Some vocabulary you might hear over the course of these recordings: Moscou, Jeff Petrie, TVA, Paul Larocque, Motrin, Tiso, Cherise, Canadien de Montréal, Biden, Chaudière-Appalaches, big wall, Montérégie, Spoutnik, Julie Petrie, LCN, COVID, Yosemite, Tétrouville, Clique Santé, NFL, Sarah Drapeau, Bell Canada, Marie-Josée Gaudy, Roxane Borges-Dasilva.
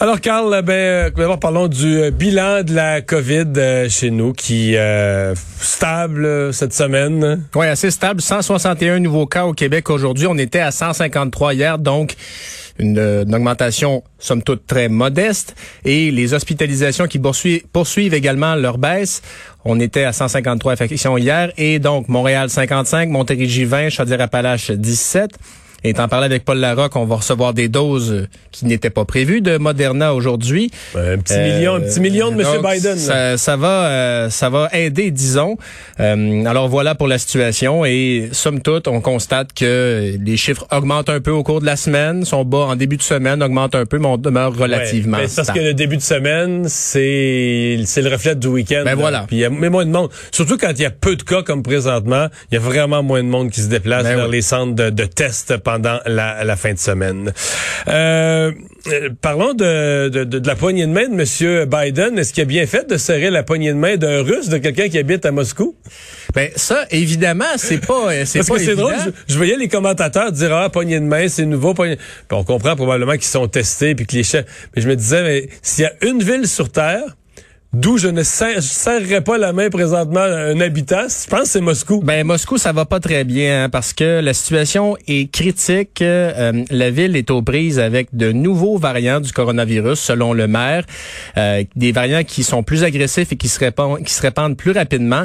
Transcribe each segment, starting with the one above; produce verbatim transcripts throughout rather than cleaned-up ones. Alors, Carl, ben, d'abord, parlons du bilan de la COVID euh, chez nous, qui euh, stable cette semaine. Oui, assez stable. cent soixante et un nouveaux cas au Québec aujourd'hui. On était à cent cinquante-trois hier, donc une, une augmentation, somme toute, très modeste. Et les hospitalisations qui poursuivent, poursuivent également leur baisse. On était à cent cinquante-trois infections hier. Et donc, Montréal, cinquante-cinq, Montérégie, vingt, Chaudière-Appalaches, dix-sept. Et t'en parlais avec Paul Larocque, on va recevoir des doses qui n'étaient pas prévues de Moderna aujourd'hui. Un petit euh, million, un petit million de M. Biden. Ça, ça va, euh, ça va aider, disons. Euh, alors voilà pour la situation. Et somme toute, on constate que les chiffres augmentent un peu au cours de la semaine, sont bas en début de semaine, augmentent un peu, mais on demeure relativement. Ouais, mais parce que le début de semaine, c'est, c'est le reflet du week-end. Ben voilà. Puis il y a mais moins de monde. Surtout quand il y a peu de cas comme présentement, il y a vraiment moins de monde qui se déplace ben vers oui. les centres de, de tests. Pendant la, la fin de semaine. Euh, parlons de, de, de, de la poignée de main de M. Biden. Est-ce qu'il a bien fait de serrer la poignée de main d'un Russe, de quelqu'un qui habite à Moscou? Ben ça, évidemment, c'est pas, c'est Parce pas que c'est évident. Drôle, je, je voyais les commentateurs dire « Ah, poignée de main, c'est nouveau. » Puis on comprend probablement qu'ils sont testés puis que les chefs... Mais je me disais, mais s'il y a une ville sur Terre... D'où je ne serrerais serre pas la main présentement à un habitant. Je pense que c'est Moscou. Ben Moscou, ça va pas très bien hein, parce que la situation est critique. Euh, la ville est aux prises avec de nouveaux variants du coronavirus, selon le maire. Euh, des variants qui sont plus agressifs et qui se répandent, qui se répandent plus rapidement.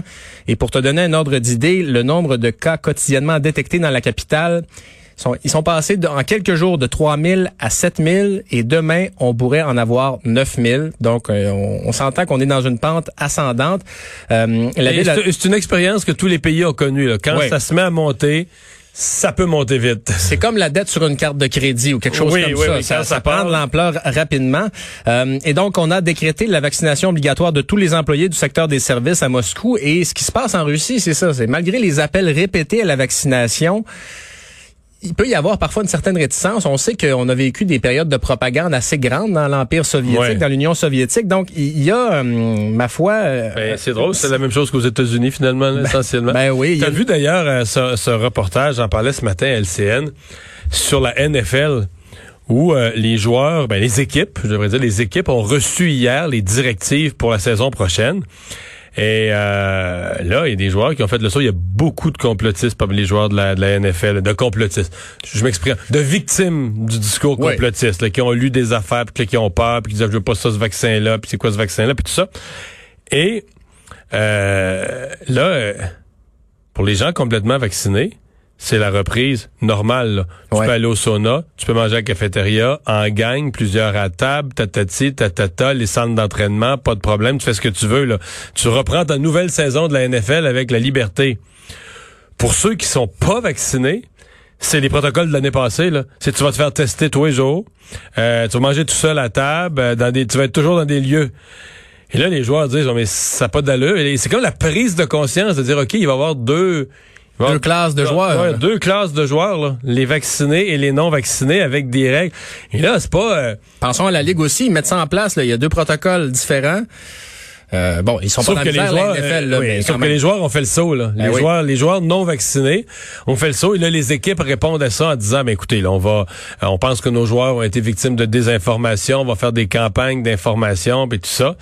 Et pour te donner un ordre d'idée, le nombre de cas quotidiennement détectés dans la capitale... Sont, ils sont passés de, en quelques jours de trois mille à sept mille et demain, on pourrait en avoir neuf mille. Donc, euh, on, on s'entend qu'on est dans une pente ascendante. Euh, la ville c'est, a... c'est une expérience que tous les pays ont connue. Là. Quand oui. ça se met à monter... Ça peut monter vite. C'est comme la dette sur une carte de crédit ou quelque chose oui, comme oui, ça. Oui, ça, ça, ça prend de l'ampleur rapidement. Euh, et donc, on a décrété la vaccination obligatoire de tous les employés du secteur des services à Moscou. Et ce qui se passe en Russie, c'est ça. C'est malgré les appels répétés à la vaccination... Il peut y avoir parfois une certaine réticence. On sait qu'on a vécu des périodes de propagande assez grandes dans l'Empire soviétique, ouais. dans l'Union soviétique. Donc, il y a, hum, ma foi... Euh, ben, c'est drôle, c'est la même chose qu'aux États-Unis, finalement, ben, essentiellement. Ben oui. T'as a... vu d'ailleurs euh, ce, ce reportage, j'en parlais ce matin à L C N, sur la N F L, où euh, les joueurs, ben les équipes, je devrais dire, les équipes ont reçu hier les directives pour la saison prochaine. Et euh, là, il y a des joueurs qui ont fait le saut. Il y a beaucoup de complotistes parmi les joueurs de la, de la N F L, de complotistes. Je m'exprime, de victimes du discours complotiste, oui. là, qui ont lu des affaires, puis qui ont peur, puis qui disent je veux pas ça, ce vaccin-là, puis c'est quoi ce vaccin-là, puis tout ça. Et euh, là, pour les gens complètement vaccinés, c'est la reprise normale. Là. Tu ouais. peux aller au sauna, tu peux manger à la cafétéria, en gang, plusieurs à table, tatati, tatata, les centres d'entraînement, pas de problème, tu fais ce que tu veux. Là. Tu reprends ta nouvelle saison de la N F L avec la liberté. Pour ceux qui sont pas vaccinés, c'est les protocoles de l'année passée. Là. C'est tu vas te faire tester tous les jours, euh, tu vas manger tout seul à table, dans des, tu vas être toujours dans des lieux. Et là, les joueurs disent, oh, mais ça n'a pas d'allure. Et c'est comme la prise de conscience de dire, OK, il va y avoir deux... Deux bon, classes de joueurs. Ouais, deux classes de joueurs, là. Les vaccinés et les non-vaccinés avec des règles. Et là, c'est pas... Euh... Pensons à la Ligue aussi, ils mettent ça en place. Là. Il y a deux protocoles différents. Euh, bon, ils sont sauf pas dans les joueurs, la N F L. Là, euh, oui, mais sauf que même... les joueurs ont fait le saut. Là. Les, eh oui. joueurs, les joueurs non vaccinés ont fait le saut. Et là, les équipes répondent à ça en disant, mais écoutez, là, on va, on pense que nos joueurs ont été victimes de désinformation. On va faire des campagnes d'information et tout ça.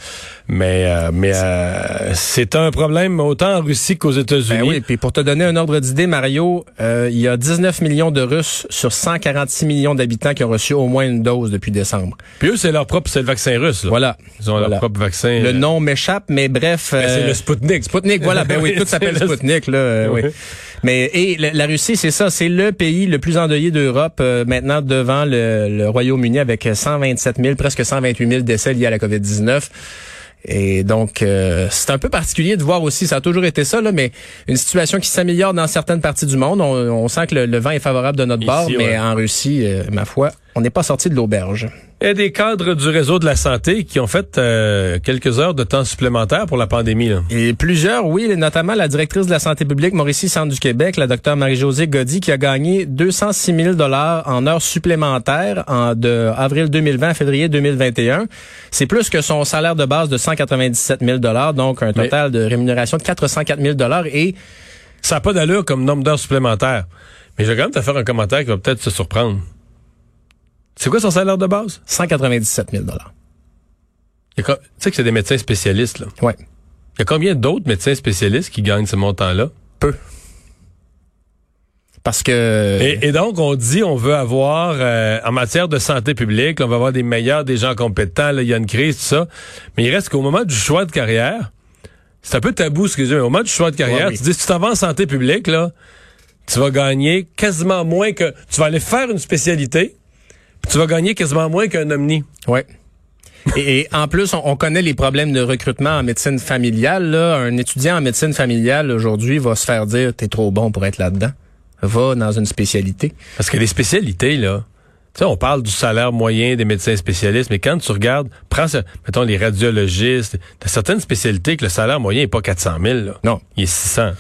Mais, euh, mais euh, c'est un problème autant en Russie qu'aux États-Unis. Ben oui, puis pour te donner un ordre d'idée, Mario, euh, il y a dix-neuf millions de Russes sur cent quarante-six millions d'habitants qui ont reçu au moins une dose depuis décembre. Puis eux, c'est leur propre, c'est le vaccin russe. Là. Voilà. Ils ont voilà. leur propre vaccin. Le euh... nom m'échappe, mais bref. Ben, c'est euh... le Spoutnik. Spoutnik, voilà. Ben oui, tout s'appelle le... Spoutnik, là. Euh, oui. oui. Mais et la, la Russie, c'est ça, c'est le pays le plus endeuillé d'Europe euh, maintenant devant le, le Royaume-Uni avec cent vingt-sept mille, presque cent vingt-huit mille décès liés à la COVID dix-neuf. Et donc, euh, c'est un peu particulier de voir aussi, ça a toujours été ça, là, mais une situation qui s'améliore dans certaines parties du monde. On, on sent que le, le vent est favorable de notre Ici, bord, mais ouais. en Russie, euh, ma foi... On n'est pas sorti de l'auberge. Et des cadres du réseau de la santé qui ont fait euh, quelques heures de temps supplémentaire pour la pandémie. Là. Et plusieurs, oui, notamment la directrice de la santé publique Mauricie-Centre du Québec, la docteure Marie-Josée Gaudy, qui a gagné deux cent six mille dollars en heures supplémentaires en de avril deux mille vingt à février deux mille vingt et un. C'est plus que son salaire de base de cent quatre-vingt-dix-sept mille dollars, donc un total Mais... de rémunération de quatre cent quatre mille dollars et... Ça n'a pas d'allure comme nombre d'heures supplémentaires. Mais je vais quand même te faire un commentaire qui va peut-être se surprendre. C'est quoi son salaire de base? cent quatre-vingt-dix-sept mille dollars. Tu sais que c'est des médecins spécialistes, là? Oui. Il y a combien d'autres médecins spécialistes qui gagnent ce montant-là? Peu. Parce que... Et, et donc, on dit, on veut avoir, euh, en matière de santé publique, on veut avoir des meilleurs, des gens compétents, là, il y a une crise, tout ça. Mais il reste qu'au moment du choix de carrière... C'est un peu tabou, excusez-moi. Au moment du choix de carrière, ouais, oui. Tu dis, si tu t'en vas en santé publique, là, tu vas gagner quasiment moins que... Tu vas aller faire une spécialité, puis tu vas gagner quasiment moins qu'un omni. Ouais. et, et en plus, on, on connaît les problèmes de recrutement en médecine familiale. Là. Un étudiant en médecine familiale, aujourd'hui, va se faire dire, t'es trop bon pour être là-dedans. Va dans une spécialité. Parce que les spécialités, là... Tu sais, on parle du salaire moyen des médecins spécialistes, mais quand tu regardes, prends, mettons, les radiologistes, t'as certaines spécialités que le salaire moyen n'est pas quatre cent mille, là. Non. Il est six cents.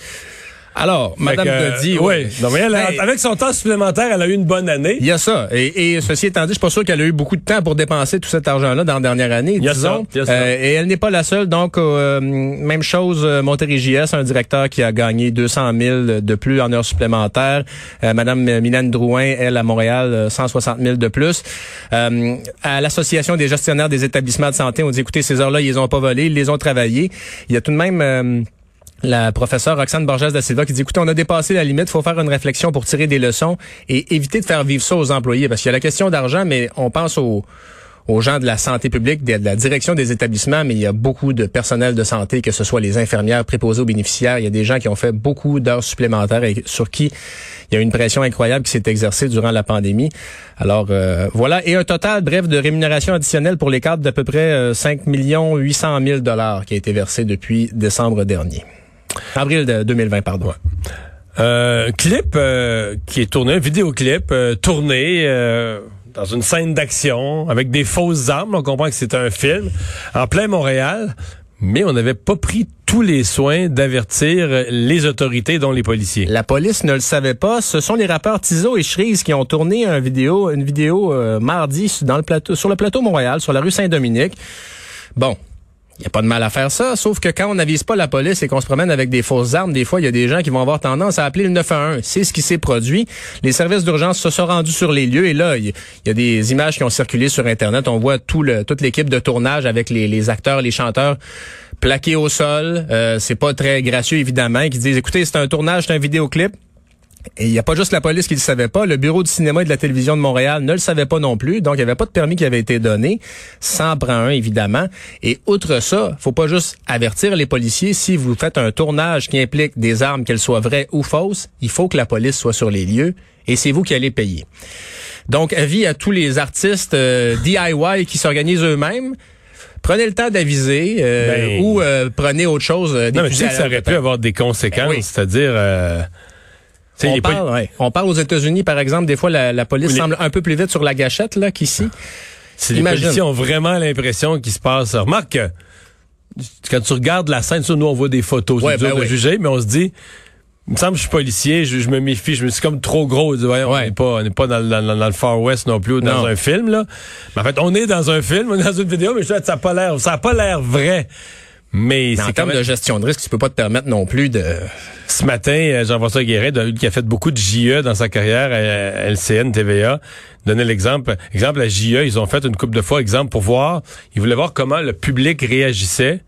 Alors, fait Madame Gaudy, euh, oui. Non, mais elle a, hey. Avec son temps supplémentaire, elle a eu une bonne année. Il y a ça. Et, et ceci étant dit, je suis pas sûr qu'elle a eu beaucoup de temps pour dépenser tout cet argent-là dans la dernière année. Il y a disons. Ça. Y a ça. Euh, et elle n'est pas la seule. Donc, euh, même chose, Montérégie-Est, un directeur qui a gagné deux cent mille de plus en heures supplémentaires. Euh, Madame Mylène Drouin, elle, à Montréal, cent soixante mille de plus. Euh, à l'Association des gestionnaires des établissements de santé, on dit, écoutez, ces heures-là, ils les ont pas volées, ils les ont travaillées. Il y a tout de même... Euh, la professeure Roxane Borges-Dasilva qui dit, écoutez, on a dépassé la limite, faut faire une réflexion pour tirer des leçons et éviter de faire vivre ça aux employés. Parce qu'il y a la question d'argent, mais on pense aux, aux gens de la santé publique, de la direction des établissements, mais il y a beaucoup de personnel de santé, que ce soit les infirmières, préposées aux bénéficiaires. Il y a des gens qui ont fait beaucoup d'heures supplémentaires et sur qui il y a une pression incroyable qui s'est exercée durant la pandémie. Alors, euh, voilà. Et un total, bref, de rémunération additionnelle pour les cadres d'à peu près cinq millions huit cent mille dollars qui a été versé depuis décembre dernier. Avril de deux mille vingt, pardon. Ouais. Euh, clip euh, qui est tourné, un vidéoclip euh, tourné euh, dans une scène d'action avec des fausses armes. On comprend que c'est un film en plein Montréal, mais on n'avait pas pris tous les soins d'avertir les autorités, dont les policiers. La police ne le savait pas. Ce sont les rappeurs Tiso et Cherise qui ont tourné un vidéo, une vidéo euh, mardi dans le plateau, sur le plateau Montréal, sur la rue Saint-Dominique. Bon. Il n'y a pas de mal à faire ça, sauf que quand on n'avise pas la police et qu'on se promène avec des fausses armes, des fois, il y a des gens qui vont avoir tendance à appeler le neuf un un. C'est ce qui s'est produit. Les services d'urgence se sont rendus sur les lieux et là, il y a des images qui ont circulé sur Internet. On voit tout le, toute l'équipe de tournage avec les, les acteurs, les chanteurs plaqués au sol. Euh, c'est pas très gracieux, évidemment, qui disent, écoutez, c'est un tournage, c'est un vidéoclip. Et il n'y a pas juste la police qui ne le savait pas. Le bureau du cinéma et de la télévision de Montréal ne le savait pas non plus. Donc, il n'y avait pas de permis qui avait été donné. Ça en prend un, évidemment. Et outre ça, faut pas juste avertir les policiers. Si vous faites un tournage qui implique des armes, qu'elles soient vraies ou fausses, il faut que la police soit sur les lieux. Et c'est vous qui allez payer. Donc, avis à tous les artistes euh, D I Y qui s'organisent eux-mêmes. Prenez le temps d'aviser euh, ben... ou euh, prenez autre chose. Euh, non, mais tu sais que ça aurait pu avoir des conséquences. Ben oui. C'est-à-dire... Euh... On parle, pas... ouais. On parle aux États-Unis, par exemple, des fois, la, la police les... semble un peu plus vite sur la gâchette là qu'ici. Si les policiers ont vraiment l'impression qu'il se passe... Remarque, quand tu regardes la scène, nous, on voit des photos, ouais, c'est ben dur oui. de juger, mais on se dit, il me semble que je suis policier, je, je me méfie, je me suis comme trop gros. Je dis, ouais, ouais. On n'est pas, on n'est pas dans, dans, dans le Far West non plus, ou dans non. un film. Là. Mais en fait, on est dans un film, on est dans une vidéo, mais je sais, ça n'a pas l'air, ça a pas l'air vrai. Mais, mais c'est en termes même... de gestion de risque, tu peux pas te permettre non plus de... Ce matin, Jean-François Guérin, qui a fait beaucoup de J E dans sa carrière à L C N T V A, donnait l'exemple. Exemple, à J E, ils ont fait une couple de fois, exemple, pour voir... Ils voulaient voir comment le public réagissait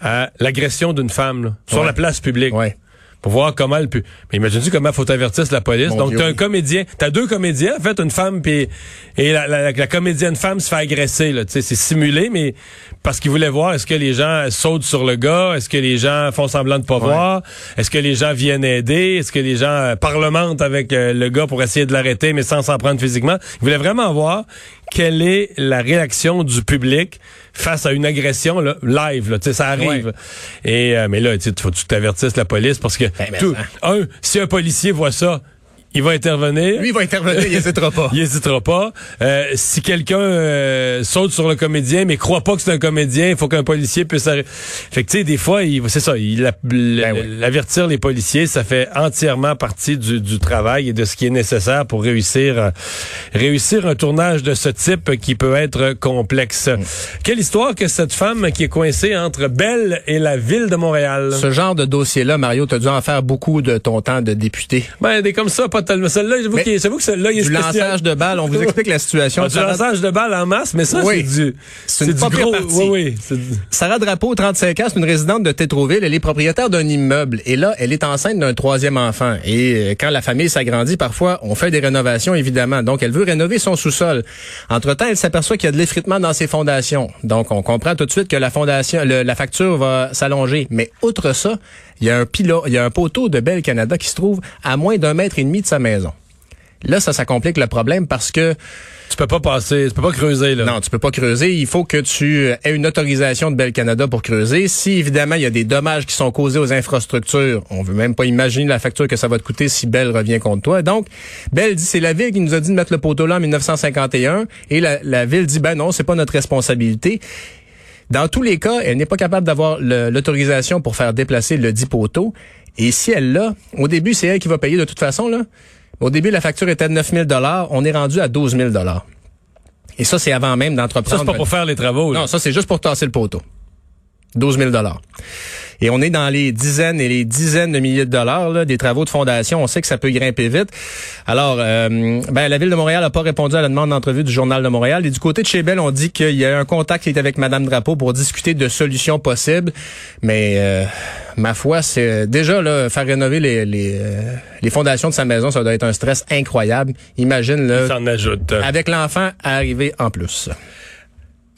à l'agression d'une femme, là, sur ouais. la place publique. Ouais. Pour voir comment le pu... Mais imagine-tu comment faut avertir la police. Mon Donc, Dieu, t'as un oui. comédien... T'as deux comédiens, en fait, une femme pis... Et la, la, la, la comédienne femme se fait agresser, là. Tu sais, c'est simulé, mais... Parce qu'ils voulaient voir, est-ce que les gens sautent sur le gars? Est-ce que les gens font semblant de pas ouais. voir? Est-ce que les gens viennent aider? Est-ce que les gens euh, parlementent avec euh, le gars pour essayer de l'arrêter, mais sans s'en prendre physiquement? Ils voulaient vraiment voir quelle est la réaction du public face à une agression là, live. Là, ça arrive. Ouais. Et euh, mais là, il faut que tu t'avertisses la police parce que... Ben, tout, un, si un policier voit ça, Il va intervenir. Lui, il va intervenir, il hésitera pas. Il hésitera pas. Euh, si quelqu'un euh, saute sur le comédien, mais croit pas que c'est un comédien, il faut qu'un policier puisse arrêter. Fait que tu sais, des fois, il, c'est ça, il a, ben oui. l'avertir les policiers, ça fait entièrement partie du, du travail et de ce qui est nécessaire pour réussir euh, réussir un tournage de ce type qui peut être complexe. Mmh. Quelle histoire que cette femme qui est coincée entre Bell et la ville de Montréal. Ce genre de dossier-là, Mario, t'as dû en faire beaucoup de ton temps de député. Ben, des comme ça, pas tellement. Celle-là, j'avoue que celle-là, il est spécial. Du lançage de balles, on vous explique la situation. Ah, du Sarah... lançage de balles en masse, mais ça, oui. c'est du, c'est, c'est du gros. Oui, oui. C'est du... Sarah Drapeau, trente-cinq ans, c'est une résidente de Tétrouville. Elle est propriétaire d'un immeuble. Et là, elle est enceinte d'un troisième enfant. Et quand la famille s'agrandit, parfois, on fait des rénovations, évidemment. Donc, elle veut rénover son sous-sol. Entre-temps, elle s'aperçoit qu'il y a de l'effritement dans ses fondations. Donc, on comprend tout de suite que la fondation, le, la facture va s'allonger. Mais outre ça, il y a un pilo, il y a un poteau de Bell Canada qui se trouve à moins d'un mètre et demi de sa maison. Là, ça, ça complique le problème parce que... Tu peux pas passer, tu peux pas creuser, là. Non, tu peux pas creuser. Il faut que tu aies une autorisation de Bell Canada pour creuser. Si, évidemment, il y a des dommages qui sont causés aux infrastructures, on veut même pas imaginer la facture que ça va te coûter si Bell revient contre toi. Donc, Bell dit, c'est la ville qui nous a dit de mettre le poteau là en dix-neuf cent cinquante et un. Et la, la ville dit, ben non, c'est pas notre responsabilité. Dans tous les cas, elle n'est pas capable d'avoir le, l'autorisation pour faire déplacer le dit poteau. Et si elle l'a, au début, c'est elle qui va payer de toute façon, là. Au début, la facture était de neuf mille dollars. On est rendu à douze mille dollars. Et ça, c'est avant même d'entreprendre... Ça, c'est pas pour faire les travaux. Là. Non, ça, c'est juste pour tasser le poteau. douze mille dollars. Et on est dans les dizaines et les dizaines de milliers de dollars là, des travaux de fondation. On sait que ça peut grimper vite. Alors, euh, ben la Ville de Montréal n'a pas répondu à la demande d'entrevue du Journal de Montréal. Et du côté de chez Bell, on dit qu'il y a un contact qui est avec Mme Drapeau pour discuter de solutions possibles. Mais, euh, ma foi, c'est déjà là, faire rénover les, les, euh, les fondations de sa maison, ça doit être un stress incroyable. Imagine, là, ça en ajoute. Avec l'enfant à arriver en plus.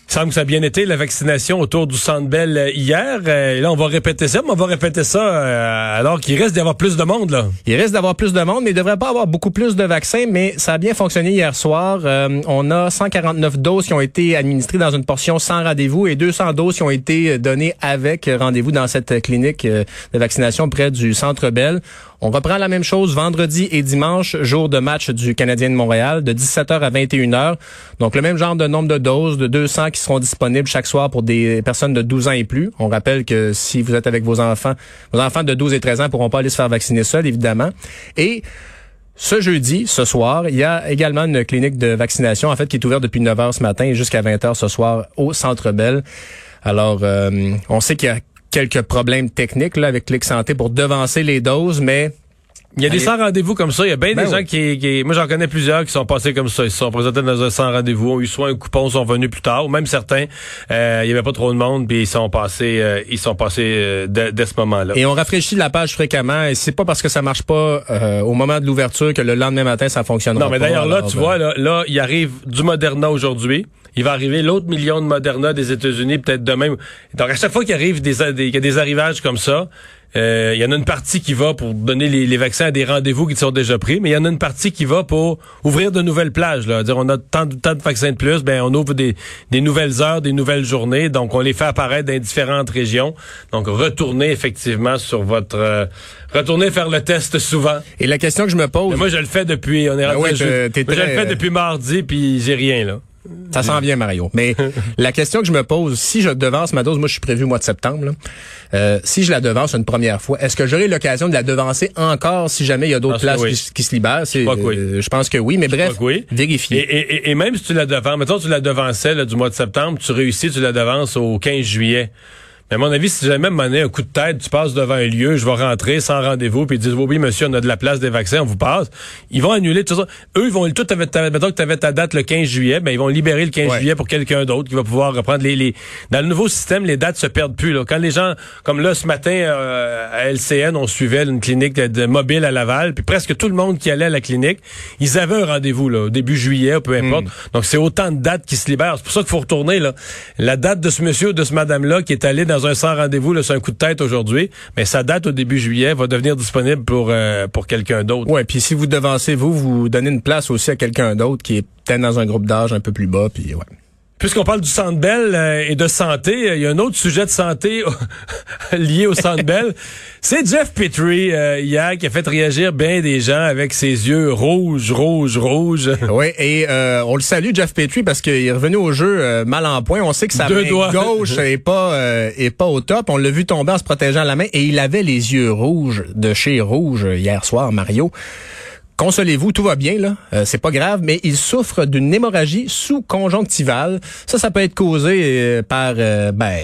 Il semble que ça a bien été, la vaccination autour du Centre Bell hier. Et là, on va répéter ça, mais on va répéter ça alors qu'il risque d'y avoir plus de monde, là. Il risque d'avoir plus de monde, mais il ne devrait pas avoir beaucoup plus de vaccins, mais ça a bien fonctionné hier soir. Euh, on a cent quarante-neuf doses qui ont été administrées dans une portion sans rendez-vous et deux cents doses qui ont été données avec rendez-vous dans cette clinique de vaccination près du Centre Bell. On reprend la même chose vendredi et dimanche, jour de match du Canadien de Montréal, de dix-sept heures à vingt et une heures. Donc, le même genre de nombre de doses, de deux cents qui seront disponibles chaque soir pour des personnes de douze ans et plus. On rappelle que si vous êtes avec vos enfants, vos enfants de douze et treize ans pourront pas aller se faire vacciner seuls, évidemment. Et ce jeudi, ce soir, il y a également une clinique de vaccination, en fait, qui est ouverte depuis neuf heures ce matin et jusqu'à vingt heures ce soir au Centre Bell. Alors, euh, on sait qu'il y a quelques problèmes techniques là avec Clique Santé pour devancer les doses, mais... Il y a Allez. des sans rendez-vous comme ça. Il y a bien ben des oui. gens qui, qui... Moi, j'en connais plusieurs qui sont passés comme ça. Ils se sont présentés dans un sans rendez-vous, ont eu soit un coupon, sont venus plus tard. Même certains, euh, il y avait pas trop de monde, puis ils sont passés euh, ils sont passés euh, dès, dès ce moment-là. Et on rafraîchit la page fréquemment. Et c'est pas parce que ça marche pas euh, au moment de l'ouverture que le lendemain matin, ça fonctionnera pas. Non, mais d'ailleurs, là, alors, tu ben... vois, là, là, il arrive du Moderna aujourd'hui. Il va arriver l'autre million de Moderna des États-Unis, peut-être demain. Donc, à chaque fois qu'il arrive des, des, qu'il y a des arrivages comme ça, euh, il y en a une partie qui va pour donner les, les vaccins à des rendez-vous qui sont déjà pris, mais il y en a une partie qui va pour ouvrir de nouvelles plages, là. Dire, on a tant de, tant de vaccins de plus, ben, on ouvre des, des nouvelles heures, des nouvelles journées. Donc, on les fait apparaître dans différentes régions. Donc, retournez effectivement sur votre, euh, retournez faire le test souvent. Et la question que je me pose. Mais moi, je le fais depuis, on est rendu ouais, je, t'es moi, très... je le fais depuis mardi, puis j'ai rien, là. Ça s'en vient, Mario. Mais la question que je me pose, si je devance ma dose, moi, je suis prévu au mois de septembre, là, euh, si je la devance une première fois, est-ce que j'aurai l'occasion de la devancer encore si jamais il y a d'autres places oui. qui, qui se libèrent? C'est, je, crois que oui. euh, je pense que oui, mais je bref, oui. vérifier. Et, et, et même si tu la devances, mettons, tu la devançais là, du mois de septembre, tu réussis, tu la devances au quinze juillet. Mais à mon avis, si jamais m'en ai un coup de tête, tu passes devant un lieu, je vais rentrer sans rendez-vous, puis ils disent, oh oui, monsieur, on a de la place des vaccins, on vous passe. Ils vont annuler tout ça. Eux, ils vont, tout, mettons que tu avais ta date le quinze juillet, ben, ils vont libérer le quinze ouais. juillet pour quelqu'un d'autre qui va pouvoir reprendre les, les, dans le nouveau système, les dates se perdent plus, là. Quand les gens, comme là, ce matin, euh, à L C N, on suivait une clinique de, de mobile à Laval, puis presque tout le monde qui allait à la clinique, ils avaient un rendez-vous, là, au début juillet, peu importe. Mm. Donc, c'est autant de dates qui se libèrent. C'est pour ça qu'il faut retourner, là. La date de ce monsieur ou de ce madame-là qui est allé dans dans un sans rendez-vous, là, c'est un coup de tête aujourd'hui, mais sa date au début juillet va devenir disponible pour euh, pour quelqu'un d'autre. Ouais, puis si vous devancez vous, vous donnez une place aussi à quelqu'un d'autre qui est peut-être dans un groupe d'âge un peu plus bas, puis ouais. Puisqu'on parle du Centre Bell euh, et de santé, euh, il y a un autre sujet de santé lié au Centre Bell. C'est Jeff Petrie, euh, hier, qui a fait réagir bien des gens avec ses yeux rouges, rouges, rouges. Oui, et euh, on le salue, Jeff Petrie, parce qu'il est revenu au jeu euh, mal en point. On sait que sa Deux main doigts. gauche est pas, euh, est pas au top. On l'a vu tomber en se protégeant la main, et il avait les yeux rouges de chez rouge hier soir, Mario. Consolez-vous, tout va bien, là. Euh, c'est pas grave, mais il souffre d'une hémorragie sous-conjonctivale. Ça, ça peut être causé euh, par... Euh, ben,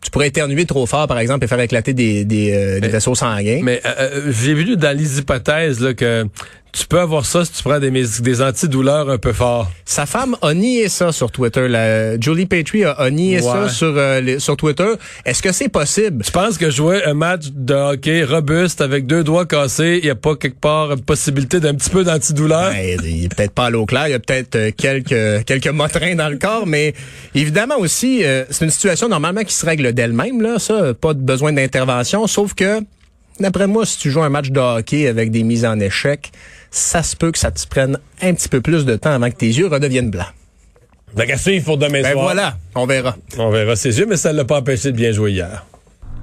tu pourrais éternuer trop fort, par exemple, et faire éclater des, des, euh, des vaisseaux sanguins. Mais euh, j'ai vu dans les hypothèses là, que... Tu peux avoir ça si tu prends des, des antidouleurs un peu forts. Sa femme a nié ça sur Twitter. La Julie Petrie a, a nié ouais. ça sur, euh, les, sur Twitter. Est-ce que c'est possible? Tu penses que jouer un match de hockey robuste avec deux doigts cassés, il n'y a pas quelque part une possibilité d'un petit peu d'antidouleur? Ben, il n'est peut-être pas à l'eau claire. Il y a peut-être quelques, quelques motrins dans le corps. Mais évidemment aussi, euh, c'est une situation normalement qui se règle d'elle-même. Là, ça, pas de besoin d'intervention. Sauf que, d'après moi, si tu joues un match de hockey avec des mises en échec, ça se peut que ça te prenne un petit peu plus de temps avant que tes yeux redeviennent blancs. Donc à suivre pour demain ben soir. Ben voilà, on verra. On verra ses yeux, mais ça ne l'a pas empêché de bien jouer hier.